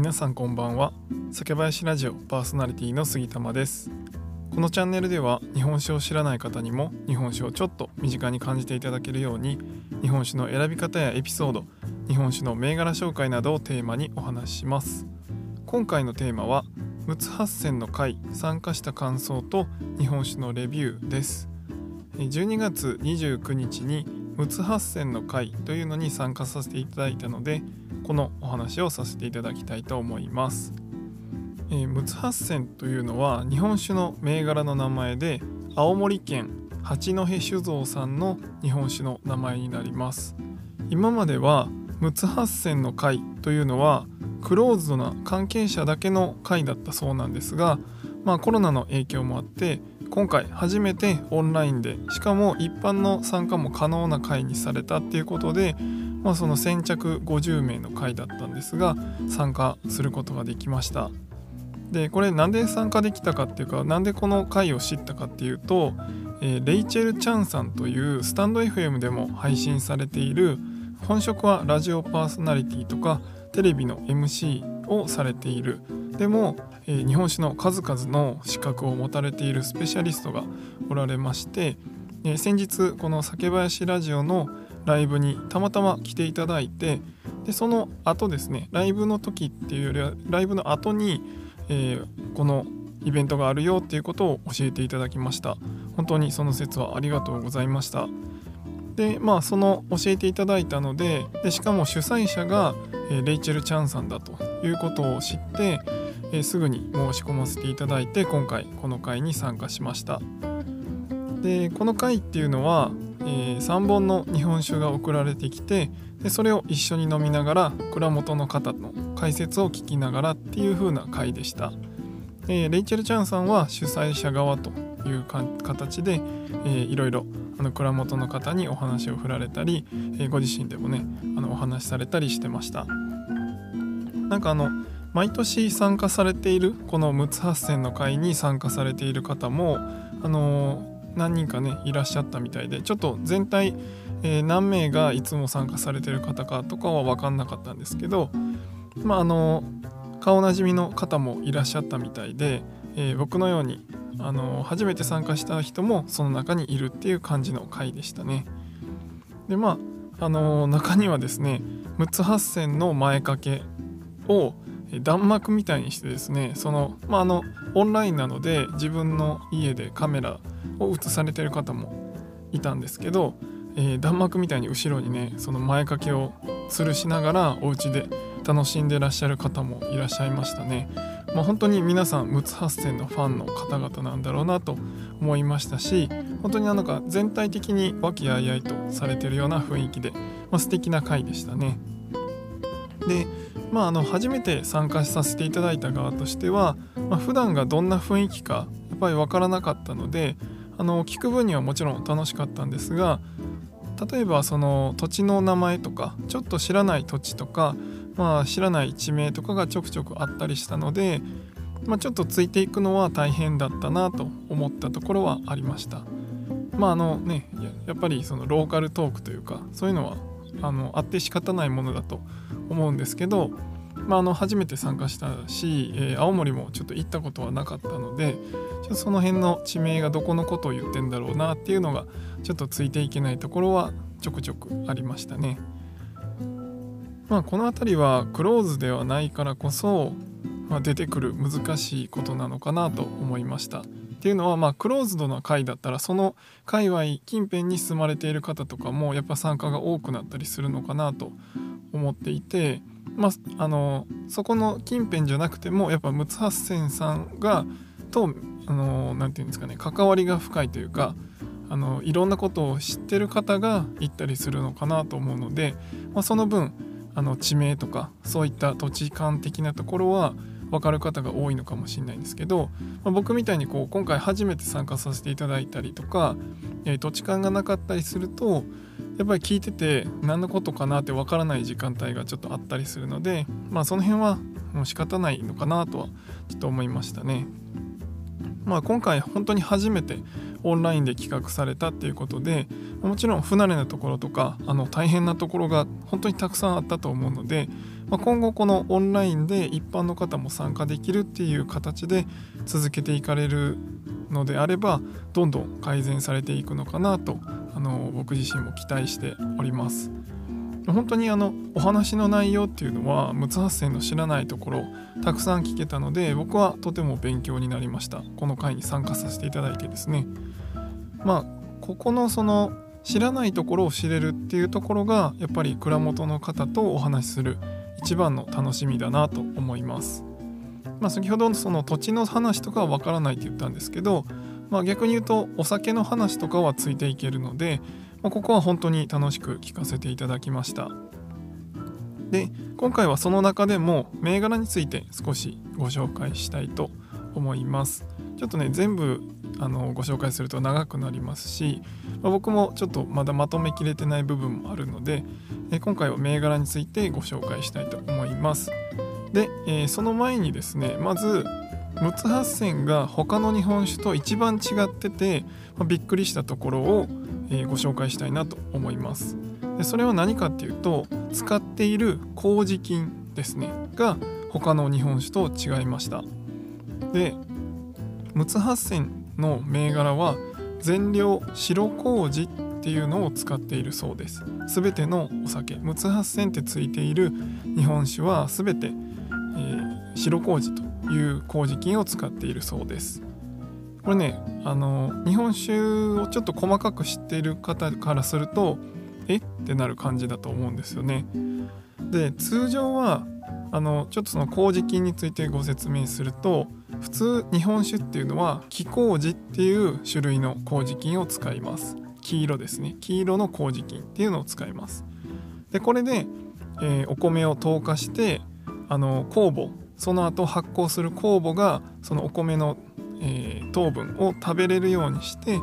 皆さんこんばんは。酒林ラジオパーソナリティの杉玉です。このチャンネルでは日本酒を知らない方にも日本酒をちょっと身近に感じていただけるように、日本酒の選び方やエピソード、日本酒の銘柄紹介などをテーマにお話しします。今回のテーマは陸奥八選の会参加した感想と日本酒のレビューです。12月29日に陸奥八選の会というのに参加させていただいたので、このお話をさせていただきたいと思います。陸奥八選というのは日本酒の銘柄の名前で、青森県八戸酒造さんの日本酒の名前になります。今までは陸奥八選の会というのはクローズドな関係者だけの会だったそうなんですが、コロナの影響もあって今回初めてオンラインで、しかも一般の参加も可能な会にされたっていうことで、その先着50名の会だったんですが、参加することができました。でこれなんで参加できたかっていうか、なんでこの会を知ったかっていうと、レイチェル・チャンさんというスタンド FM でも配信されている、本職はラジオパーソナリティとかテレビの MC をされている、でも日本酒の数々の資格を持たれているスペシャリストがおられまして、先日この酒林ラジオのライブにたまたま来ていただいて、でその後ですね、ライブの時っていうよりはライブの後に、このイベントがあるよっていうことを教えていただきました。本当にその説はありがとうございました。でその教えていただいたので、しかも主催者がレイチェル・チャンさんだということを知って、すぐに申し込ませていただいて、今回この会に参加しました。でこの会っていうのは、3本の日本酒が送られてきて、それを一緒に飲みながら蔵元の方の解説を聞きながらっていう風な会でした。レイチェル・チャンさんは主催者側という形で、いろいろ蔵元の方にお話を振られたり、ご自身でもねお話しされたりしてました。なんか毎年参加されているこの陸奥八選の会に参加されている方も何人かねいらっしゃったみたいで、ちょっと全体、何名がいつも参加されている方かとかは分かんなかったんですけど、顔なじみの方もいらっしゃったみたいで、僕のように初めて参加した人もその中にいるっていう感じの会でしたね。で中にはですね、陸奥八選の前掛けを弾幕みたいにしてですね、オンラインなので自分の家でカメラを映されてる方もいたんですけど、弾幕みたいに後ろにねその前掛けを吊るしながらお家で楽しんでらっしゃる方もいらっしゃいましたね。本当に皆さん陸奥八選のファンの方々なんだろうなと思いましたし、本当に全体的に和気あいあいとされてるような雰囲気で、素敵な会でしたね。で、初めて参加させていただいた側としては、普段がどんな雰囲気かやっぱり分からなかったので、聞く分にはもちろん楽しかったんですが、例えばその土地の名前とかちょっと知らない土地とか、知らない地名とかがちょくちょくあったりしたので、ちょっとついていくのは大変だったなと思ったところはありました。やっぱりそのローカルトークというか、そういうのはあって仕方ないものだと思うんですけど、初めて参加したし、青森もちょっと行ったことはなかったので、その辺の地名がどこのことを言ってんだろうなっていうのがちょっとついていけないところはちょくちょくありましたね。この辺りはクローズではないからこそ、出てくる難しいことなのかなと思いました。っていうのは、クローズドな会だったらその界隈近辺に住まれている方とかもやっぱ参加が多くなったりするのかなと思っていて、そこの近辺じゃなくてもやっぱ陸奥八選さんがとなんていうんですかね、関わりが深いというか、いろんなことを知ってる方が行ったりするのかなと思うので、その分地名とかそういった土地勘的なところは分かる方が多いのかもしれないんですけど、僕みたいに今回初めて参加させていただいたりとか、土地勘がなかったりするとやっぱり聞いてて何のことかなって分からない時間帯がちょっとあったりするので、その辺はもう仕方ないのかなとはちょっと思いましたね。今回本当に初めてオンラインで企画されたっていうことで、もちろん不慣れなところとか大変なところが本当にたくさんあったと思うので、今後このオンラインで一般の方も参加できるっていう形で続けていかれるのであれば、どんどん改善されていくのかなと僕自身も期待しております。本当にお話の内容っていうのは六橋線の知らないところたくさん聞けたので、僕はとても勉強になりました。この会に参加させていただいてですね、ここのその知らないところを知れるっていうところがやっぱり蔵元の方とお話しする一番の楽しみだなと思います。先ほどのその土地の話とかはわからないって言ったんですけど、逆に言うとお酒の話とかはついていけるので、ここは本当に楽しく聞かせていただきました。で、今回はその中でも銘柄について少しご紹介したいと思います。ちょっとね、全部ご紹介すると長くなりますし、僕もちょっとまだまとめきれてない部分もあるので、今回は銘柄についてご紹介したいと思います。で、その前にですね、まず六橋線が他の日本酒と一番違ってて、びっくりしたところをご紹介したいなと思います。で、それは何かっていうと、使っている麹菌ですねが他の日本酒と違いました。で、六橋線の銘柄は全量白麹っていうのを使っているそうです。すべてのお酒、六橋線ってついている日本酒はすべて、白麹という麹菌を使っているそうです。これね、日本酒をちょっと細かく知っている方からするとってなる感じだと思うんですよね。で、通常はちょっとその麹菌についてご説明すると、普通日本酒っていうのは黄麹っていう種類の麹菌を使います。黄色ですね、黄色の麹菌っていうのを使います。で、これで、お米を糖化して酵母、その後発酵する酵母がそのお米の糖分を食べれるようにして、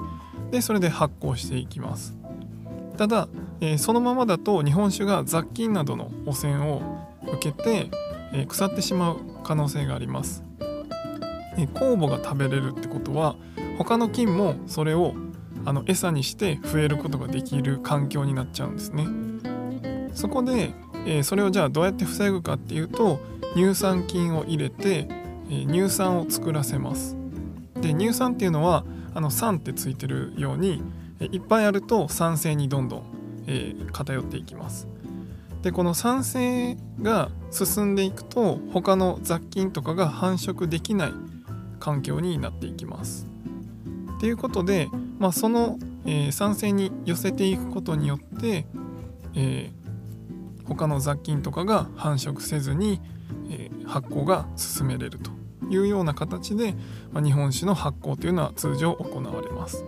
でそれで発酵していきます。ただ、そのままだと日本酒が雑菌などの汚染を受けて、腐ってしまう可能性があります。酵母が食べれるってことは、他の菌もそれを餌にして増えることができる環境になっちゃうんですね。そこで、それをじゃあどうやって防ぐかっていうと、乳酸菌を入れて、乳酸を作らせます。で、乳酸っていうのは酸ってついてるようにいっぱいあると酸性にどんどん、偏っていきます。で、この酸性が進んでいくと他の雑菌とかが繁殖できない環境になっていきますっていうことで、その、酸性に寄せていくことによって、他の雑菌とかが繁殖せずに、発酵が進めれるというような形で、日本酒の発酵というのは通常行われます。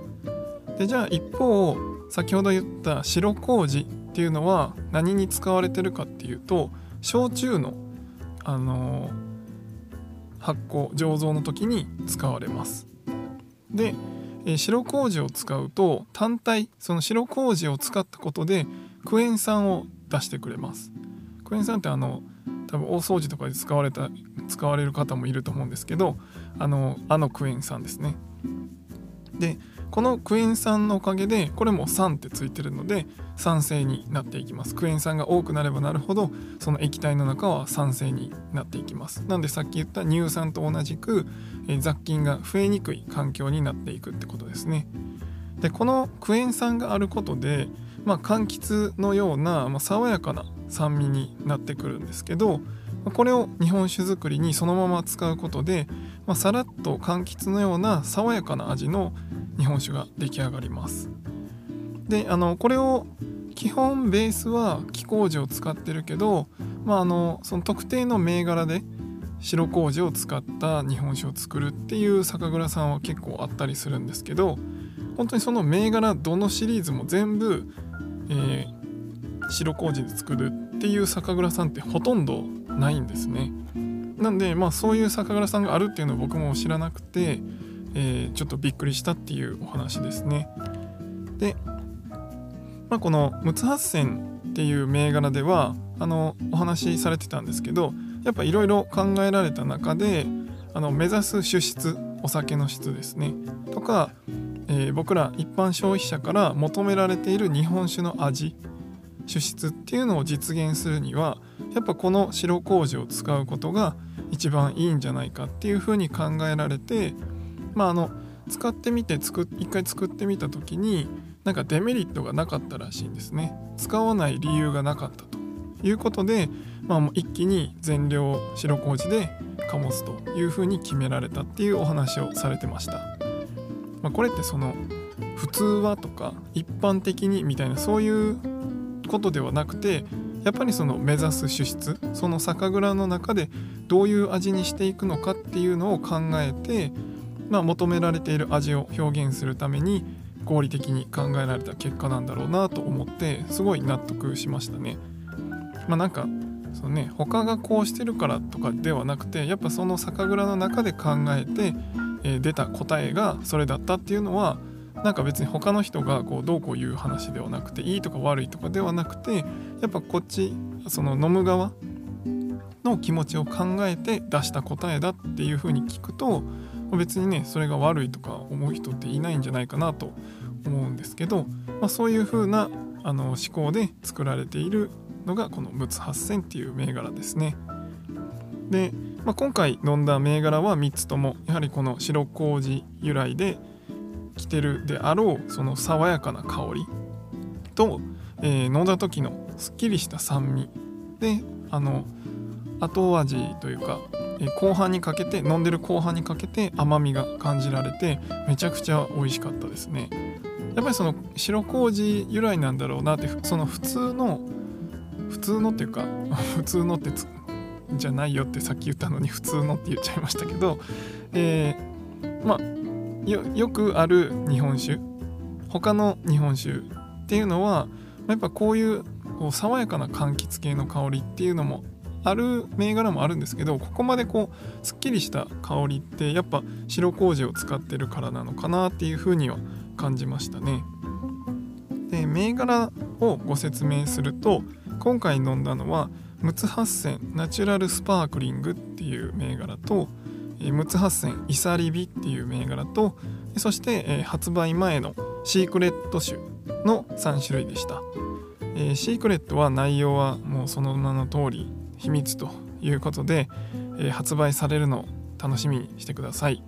で、じゃあ一方、先ほど言った白麹っていうのは何に使われてるかっていうと、焼酎の、発酵醸造の時に使われます。で、白麹を使うと単体、その白麹を使ったことでクエン酸を出してくれます。クエン酸って多分大掃除とかで使われる方もいると思うんですけど、クエン酸ですね。で、このクエン酸のおかげで、これも酸ってついてるので酸性になっていきます。クエン酸が多くなればなるほど、その液体の中は酸性になっていきます。なんでさっき言った乳酸と同じく、雑菌が増えにくい環境になっていくってことですね。で、このクエン酸があることで、柑橘のような、爽やかな酸味になってくるんですけど、これを日本酒作りにそのまま使うことで、さらっと柑橘のような爽やかな味の日本酒が出来上がります。で、これを基本ベースは黄麹を使ってるけど、その特定の銘柄で白麹を使った日本酒を作るっていう酒蔵さんは結構あったりするんですけど、本当にその銘柄どのシリーズも全部、白麹で作るっていう酒蔵さんってほとんどないんですね。なんで、そういう酒蔵さんがあるっていうのを僕も知らなくて、ちょっとびっくりしたっていうお話ですね。で、この六橋線っていう銘柄ではお話しされてたんですけど、やっぱいろいろ考えられた中で、目指す酒質、お酒の質ですねとか、僕ら一般消費者から求められている日本酒の味、酒質っていうのを実現するにはやっぱこの白麹を使うことが一番いいんじゃないかっていうふうに考えられて、使ってみて一回作ってみた時になんかデメリットがなかったらしいんですね。使わない理由がなかったということで、もう一気に全量白麹で醸すというふうに決められたっていうお話をされてました。これってその普通はとか一般的にみたいなそういうことではなくて、やっぱりその目指す酒質、その酒蔵の中でどういう味にしていくのかっていうのを考えて、求められている味を表現するために合理的に考えられた結果なんだろうなと思ってすごい納得しましたね。他がこうしてるからとかではなくて、やっぱその酒蔵の中で考えて、出た答えがそれだったっていうのは別に他の人がこうどうこういう話ではなくて、いいとか悪いとかではなくて、やっぱこっちその飲む側の気持ちを考えて出した答えだっていうふうに聞くと、別にねそれが悪いとか思う人っていないんじゃないかなと思うんですけど、そういうふうな思考で作られているのがこの陸奥八選っていう銘柄ですね。で、今回飲んだ銘柄は3つともやはりこの白麹由来で来てるであろうその爽やかな香りと、飲んだ時のすっきりした酸味で後味というか、飲んでる後半にかけて甘みが感じられてめちゃくちゃ美味しかったですね。やっぱりその白麹由来なんだろうなって、その普通のっていうか普通のってじゃないよってさっき言ったのに普通のって言っちゃいましたけど、よくある日本酒、他の日本酒っていうのはやっぱこういう爽やかな柑橘系の香りっていうのもある銘柄もあるんですけど、ここまですっきりした香りってやっぱ白麹を使ってるからなのかなっていうふうには感じましたね。で、銘柄をご説明すると、今回飲んだのは陸奥八選ナチュラルスパークリングっていう銘柄と、陸奥八選イサリビっていう銘柄と、そして、発売前のシークレット酒の3種類でした。シークレットは内容はもうその名の通り秘密ということで、発売されるのを楽しみにしてください。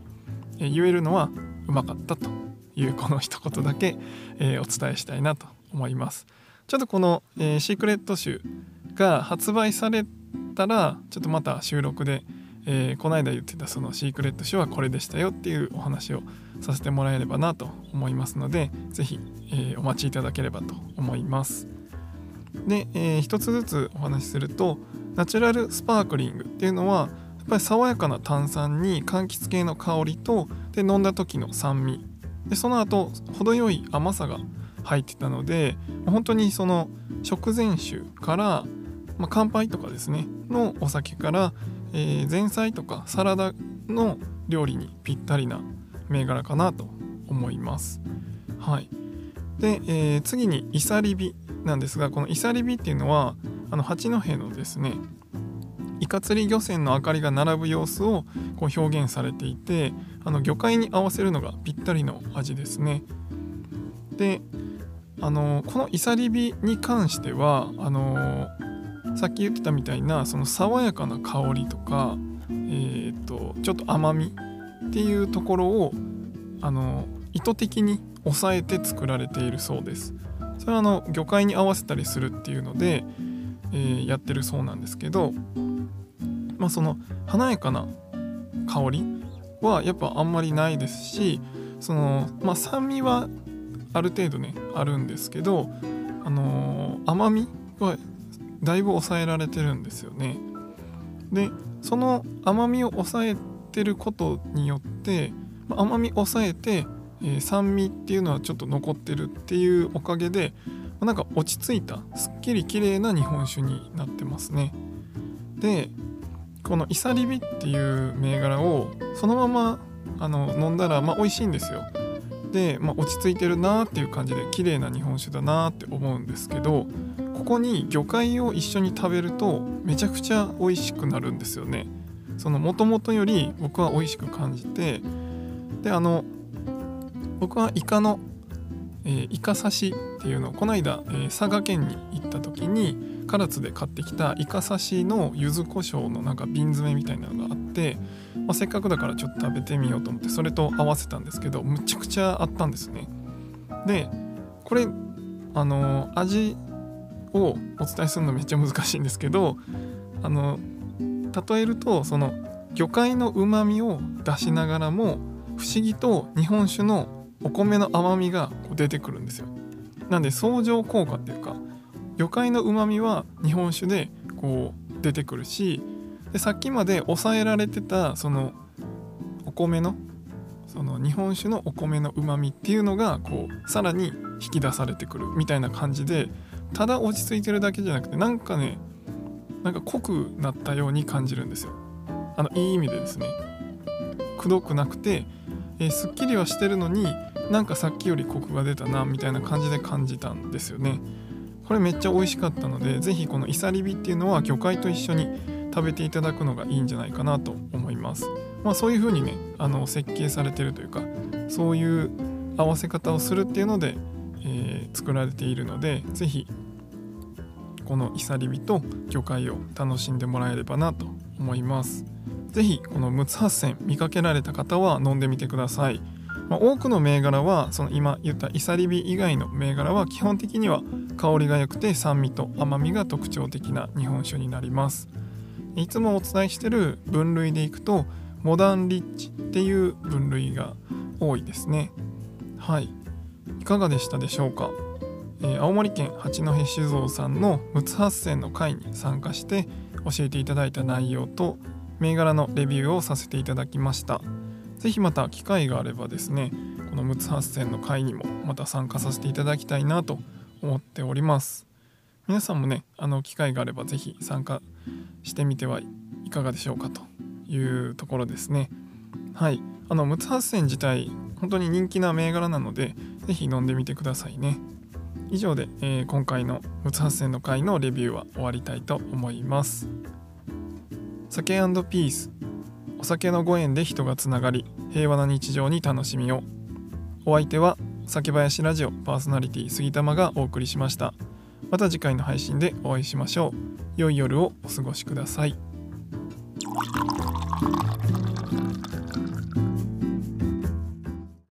言えるのはうまかったというこの一言だけ、お伝えしたいなと思います。ちょっとこの、シークレット酒が発売されたらちょっとまた収録で、この間言ってたそのシークレット酒はこれでしたよっていうお話をさせてもらえればなと思いますので、ぜひ、お待ちいただければと思います。で、一つずつお話しすると、ナチュラルスパークリングっていうのはやっぱり爽やかな炭酸に柑橘系の香りとで飲んだ時の酸味で、その後程よい甘さが入ってたので、本当にその食前酒から、乾杯とかですねのお酒から、前菜とかサラダの料理にぴったりな銘柄かなと思います。で、次にイサリビなんですが、このイサリビっていうのは八戸のですねイカ釣り漁船の明かりが並ぶ様子を表現されていて、魚介に合わせるのがぴったりの味ですね。で、このイサリビに関してはさっき言ってたみたいなその爽やかな香りとか、ちょっと甘みっていうところを意図的に抑えて作られているそうです。それは魚介に合わせたりするっていうので、やってるそうなんですけど、その華やかな香りはやっぱあんまりないですし、酸味はある程度ねあるんですけど、甘みはだいぶ抑えられてるんですよね。で、その甘みを抑えてることによって、甘み抑えて、酸味っていうのはちょっと残ってるっていうおかげで、なんか落ち着いたすっきり綺麗な日本酒になってますね。で、このイサリビっていう銘柄をそのまま飲んだら、美味しいんですよ。で、落ち着いてるなーっていう感じで綺麗な日本酒だなーって思うんですけど、ここに魚介を一緒に食べるとめちゃくちゃ美味しくなるんですよね。その元々より僕は美味しく感じて、で僕はイカの、イカ刺しっていうのをこの間、佐賀県に行った時に唐津で買ってきたイカ刺しの柚子胡椒のなんか瓶詰めみたいなのがあって、せっかくだからちょっと食べてみようと思ってそれと合わせたんですけど、むちゃくちゃあったんですね。でこれ味をお伝えするのめっちゃ難しいんですけど、例えるとその魚介のうまみを出しながらも不思議と日本酒のお米の甘みがこう出てくるんですよ。なんで相乗効果っていうか、魚介のうまみは日本酒でこう出てくるし、でさっきまで抑えられてたそのお米のその日本酒のお米のうまみっていうのがこうさらに引き出されてくるみたいな感じで、ただ落ち着いてるだけじゃなくてなんかね、なんか濃くなったように感じるんですよ。いい意味でですね。くどくなくて、すっきりはしてるのになんかさっきよりコクが出たなみたいな感じで感じたんですよね。これめっちゃ美味しかったので、ぜひこのイサリビっていうのは魚介と一緒に食べていただくのがいいんじゃないかなと思います。そういう風にね、設計されてるというか、そういう合わせ方をするっていうので、作られているので、ぜひこのイサリビと魚介を楽しんでもらえればなと思います。ぜひこの陸奥八仙見かけられた方は飲んでみてください。多くの銘柄はその今言ったイサリビ以外の銘柄は基本的には香りが良くて酸味と甘みが特徴的な日本酒になります。いつもお伝えしてる分類でいくとモダンリッチっていう分類が多いですね。はい、いかがでしたでしょうか。青森県八戸酒造さんの陸奥八仙の会に参加して教えていただいた内容と銘柄のレビューをさせていただきました。ぜひまた機会があればですね、この陸奥八仙の会にもまた参加させていただきたいなと思っております。皆さんもね、機会があればぜひ参加してみてはいかがでしょうかというところですね。はい、陸奥八仙自体本当に人気な銘柄なので、ぜひ飲んでみてくださいね。以上で、今回の陸奥八仙の会のレビューは終わりたいと思います。酒&ピース、お酒のご縁で人がつながり、平和な日常に楽しみを。お相手は酒林ラジオパーソナリティ杉玉がお送りしました。また次回の配信でお会いしましょう。良い夜をお過ごしください。